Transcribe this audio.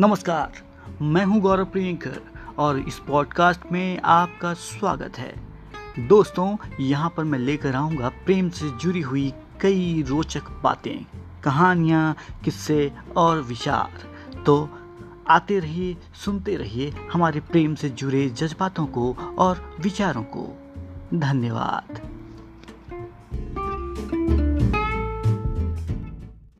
नमस्कार, मैं हूं गौरव प्रियंकर और इस पॉडकास्ट में आपका स्वागत है। दोस्तों, यहां पर मैं लेकर आऊँगा प्रेम से जुड़ी हुई कई रोचक बातें, कहानियां, किस्से और विचार। तो आते रहिए, सुनते रहिए हमारे प्रेम से जुड़े जज्बातों को और विचारों को। धन्यवाद।